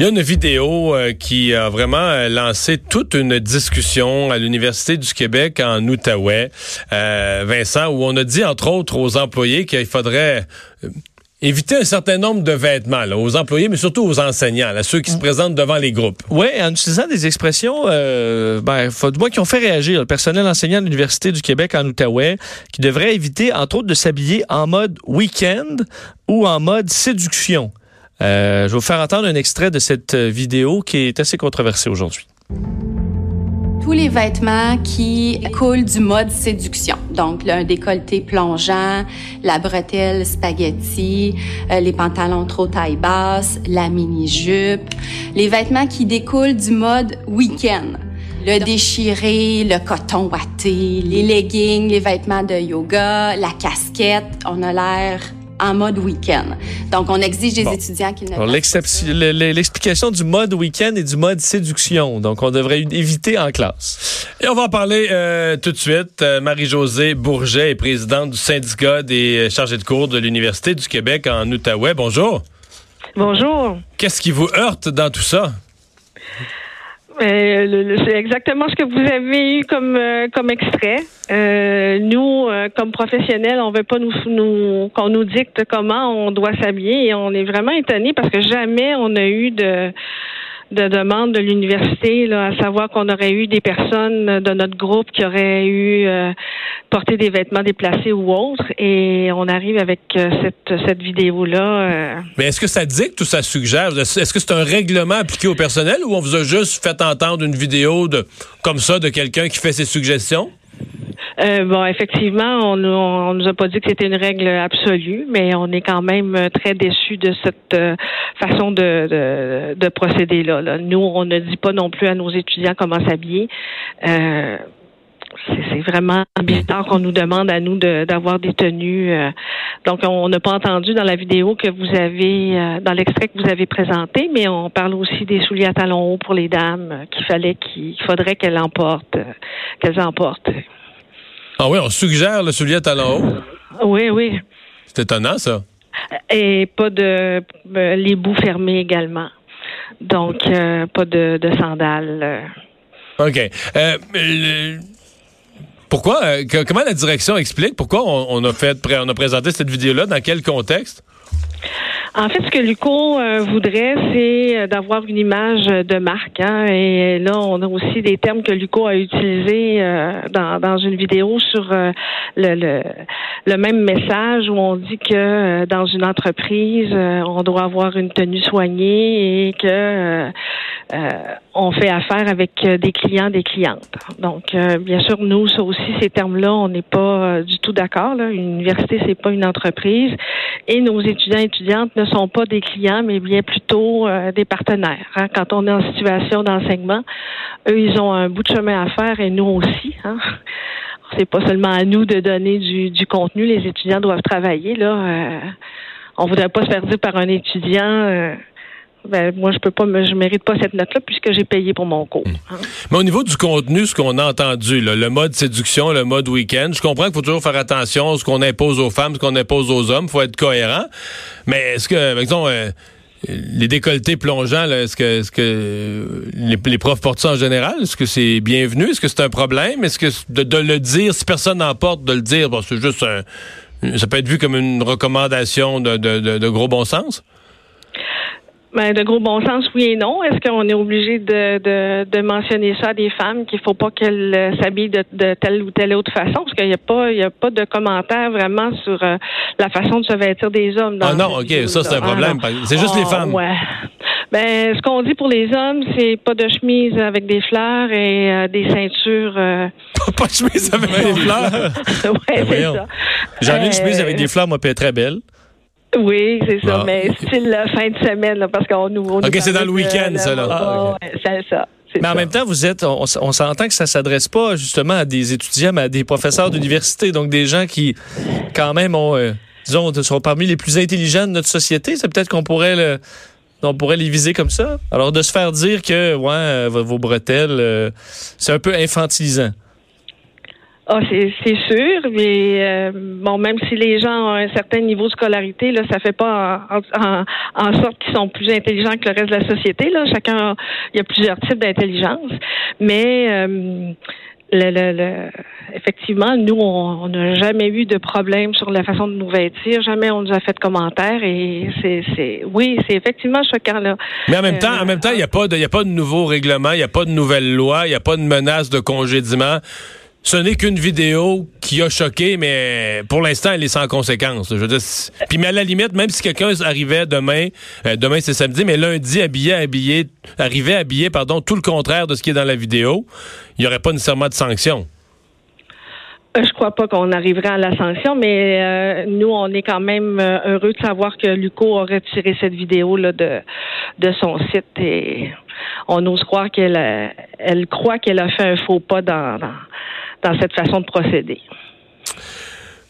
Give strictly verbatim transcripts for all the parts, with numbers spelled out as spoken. Il y a une vidéo euh, qui a vraiment euh, lancé toute une discussion à l'Université du Québec en Outaouais, euh, Vincent, où on a dit, entre autres, aux employés qu'il faudrait euh, éviter un certain nombre de vêtements là, aux employés, mais surtout aux enseignants, là, ceux qui se présentent devant les groupes. Oui, en utilisant des expressions, euh, ben, faut, moi, qui ont fait réagir là, le personnel enseignant de l'Université du Québec en Outaouais, qui devrait éviter, entre autres, de s'habiller en mode week-end ou en mode séduction. Euh, je vais vous faire entendre un extrait de cette vidéo qui est assez controversée aujourd'hui. Tous les vêtements qui coulent du mode séduction. Donc, là, un décolleté plongeant, la bretelle spaghetti, euh, les pantalons trop taille basse, la mini-jupe. Les vêtements qui découlent du mode week-end. Le déchiré, le coton ouaté, les leggings, les vêtements de yoga, la casquette. On a l'air en mode week-end. Donc, on exige des bon. étudiants qui ne... Alors, l'explication du mode week-end et du mode séduction. Donc, on devrait éviter en classe. Et on va en parler euh, tout de suite. Euh, Marie-Josée Bourget est présidente du syndicat des chargés de cours de l'Université du Québec en Outaouais. Bonjour. Bonjour. Qu'est-ce qui vous heurte dans tout ça? Euh, le, le, c'est exactement ce que vous avez eu comme euh, comme extrait. Euh, nous, euh, comme professionnels, on veut pas nous, nous qu'on nous dicte comment on doit s'habiller et on est vraiment étonnés parce que jamais on a eu de de demande de l'université là, à savoir qu'on aurait eu des personnes de notre groupe qui auraient eu euh, porté des vêtements déplacés ou autres et on arrive avec euh, cette cette vidéo là. Euh... Mais est-ce que ça dicte ou ça suggère? Est-ce que c'est un règlement appliqué au personnel ou on vous a juste fait entendre une vidéo de comme ça de quelqu'un qui fait ses suggestions? Euh, bon, effectivement, on ne nous a pas dit que c'était une règle absolue, mais on est quand même très déçus de cette euh, façon de, de, de procéder-là. Là. Nous, on ne dit pas non plus à nos étudiants comment s'habiller. Euh, c'est, c'est vraiment bizarre qu'on nous demande à nous de, d'avoir des tenues. Euh, donc, on n'a pas entendu dans la vidéo que vous avez, euh, dans l'extrait que vous avez présenté, mais on parle aussi des souliers à talons hauts pour les dames euh, qu'il fallait, qu'il faudrait qu'elles emportent, euh, qu'elles emportent. Ah oui, on suggère le soulier à talons hauts. Oui, oui. C'est étonnant, ça. Et pas de... Euh, les bouts fermés également. Donc, euh, pas de, de sandales. OK. Euh, le... Pourquoi... Euh, que, comment la direction explique pourquoi on, on, a fait, on a présenté cette vidéo-là? Dans quel contexte? En fait, ce que l'U Q O euh, voudrait, c'est euh, d'avoir une image de marque. Hein, et là, on a aussi des termes que l'U Q O a utilisés euh, dans, dans une vidéo sur euh, le, le, le même message où on dit que euh, dans une entreprise, euh, on doit avoir une tenue soignée et que euh, euh, on fait affaire avec des clients, des clientes. Donc, euh, bien sûr, nous, ça aussi, ces termes-là, on n'est pas euh, du tout d'accord. Là. Une université, c'est pas une entreprise. Et nos étudiants et étudiantes ne sont pas des clients, mais bien plutôt euh, des partenaires. Hein. Quand on est en situation d'enseignement, eux, ils ont un bout de chemin à faire et nous aussi. Hein. C'est pas seulement à nous de donner du, du contenu. Les étudiants doivent travailler. Là, euh, on voudrait pas se faire dire par un étudiant... Euh, Ben, moi, je peux pas, je mérite pas cette note-là puisque j'ai payé pour mon cours. Hein? Mais au niveau du contenu, ce qu'on a entendu, là, le mode séduction, le mode week-end, je comprends qu'il faut toujours faire attention à ce qu'on impose aux femmes, ce qu'on impose aux hommes, il faut être cohérent. Mais est-ce que, par exemple, euh, les décolletés plongeants, là, est-ce que, est-ce que les, les profs portent ça en général? Est-ce que c'est bienvenu? Est-ce que c'est un problème? Est-ce que de, de le dire, si personne n'en porte, de le dire, bon, c'est juste un, ça peut être vu comme une recommandation de, de, de, de gros bon sens? Ben, de gros bon sens, oui et non. Est-ce qu'on est obligé de, de, de mentionner ça à des femmes qu'il faut pas qu'elles s'habillent de, de telle ou telle autre façon? Parce qu'il n'y a pas, il y a pas de commentaire vraiment sur euh, la façon de se vêtir des hommes. Dans ah non, OK, ça, c'est un problème. Ah, c'est juste oh, les femmes. Ouais. Ben, ce qu'on dit pour les hommes, c'est pas de chemise avec des fleurs et euh, des ceintures. Euh... pas de chemise avec des fleurs? Oui, ben, c'est ça. J'en ai euh... une chemise avec des fleurs, moi, puis elle est très belle. Oui, c'est ça, ah, mais okay. Style la fin de semaine, là, parce qu'on nous... On OK, nous c'est dans le week-end, de, ça, là. Ah, okay. C'est ça. C'est mais en ça. Même temps, vous êtes... On, on s'entend que ça ne s'adresse pas, justement, à des étudiants, mais à des professeurs d'université, donc des gens qui, quand même, ont... Euh, disons, sont parmi les plus intelligents de notre société. C'est peut-être qu'on pourrait le, on pourrait les viser comme ça. Alors, de se faire dire que, ouais, vos bretelles, euh, c'est un peu infantilisant. Ah, c'est, c'est sûr, mais euh, bon, même si les gens ont un certain niveau de scolarité, là, ça fait pas en, en, en sorte qu'ils sont plus intelligents que le reste de la société. Là, chacun, il y a plusieurs types d'intelligence, mais euh, le, le, le, effectivement, nous, on n'a jamais eu de problème sur la façon de nous vêtir, jamais on nous a fait de commentaires, et c'est, c'est, oui, c'est effectivement choquant là. Mais en même temps, euh, en même temps, il n'y a pas de, il n'y a pas de nouveau règlement, il n'y a pas de nouvelle loi, il n'y a pas de menace de congédiement. Ce n'est qu'une vidéo qui a choqué, mais pour l'instant, elle est sans conséquence. Je veux dire, puis mais à la limite, même si quelqu'un arrivait demain, euh, demain c'est samedi, mais lundi habillé, habillé, arrivait habillé, pardon, tout le contraire de ce qui est dans la vidéo, il n'y aurait pas nécessairement de sanction. Je crois pas qu'on arriverait à la sanction, mais euh, nous, on est quand même heureux de savoir que Luco a retiré cette vidéo là de de son site, et on ose croire qu'elle a, elle croit qu'elle a fait un faux pas dans, dans dans cette façon de procéder.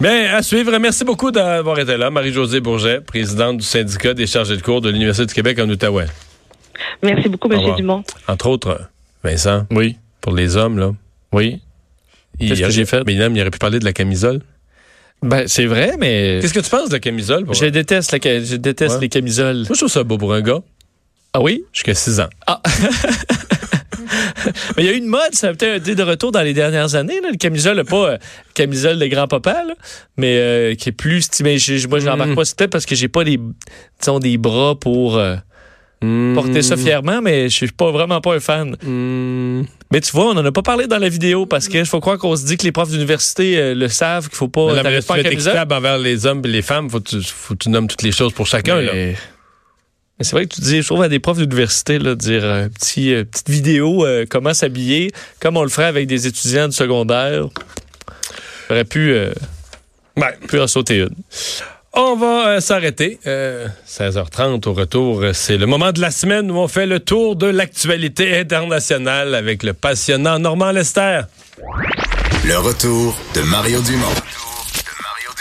Bien, à suivre. Merci beaucoup d'avoir été là. Marie-Josée Bourget, présidente du syndicat des chargés de cours de l'Université du Québec en Outaouais. Merci beaucoup, M. Dumont. Entre autres, Vincent, oui, pour les hommes, là. Oui. Il, Qu'est-ce que j'ai fait? Mais il aurait pu parler de la camisole. Ben, c'est vrai, mais... Qu'est-ce que tu penses de la camisole? Je déteste, la... Je déteste ouais. les camisoles. Moi, je trouve ça beau pour un gars. Ah oui? Jusqu'à six ans. Ah! Mais il y a eu une mode, ça a peut-être été de retour dans les dernières années, là. Le camisole, pas euh, camisole de grand-papa, là, mais euh, qui est plus... Mais je, moi, je l'embarque mm. pas, c'est peut-être parce que j'ai pas les, disons, des bras pour euh, mm. porter ça fièrement, mais je suis pas, vraiment pas un fan. Mm. Mais tu vois, on en a pas parlé dans la vidéo, parce qu'il faut croire qu'on se dit que les profs d'université euh, le savent, qu'il faut pas... Non, mais si tu es équitable envers les hommes et les femmes, faut tu, faut que tu nommes toutes les choses pour chacun, mais... là. Mais c'est vrai que tu dis, je trouve à des profs d'université, là, dire une euh, petit, euh, petite vidéo, euh, comment s'habiller, comme on le ferait avec des étudiants du secondaire. J'aurais pu, euh, ben. pu en sauter une. On va euh, s'arrêter. Euh, seize heures trente au retour. C'est le moment de la semaine où on fait le tour de l'actualité internationale avec le passionnant Normand Lester. Le retour de Mario Dumont.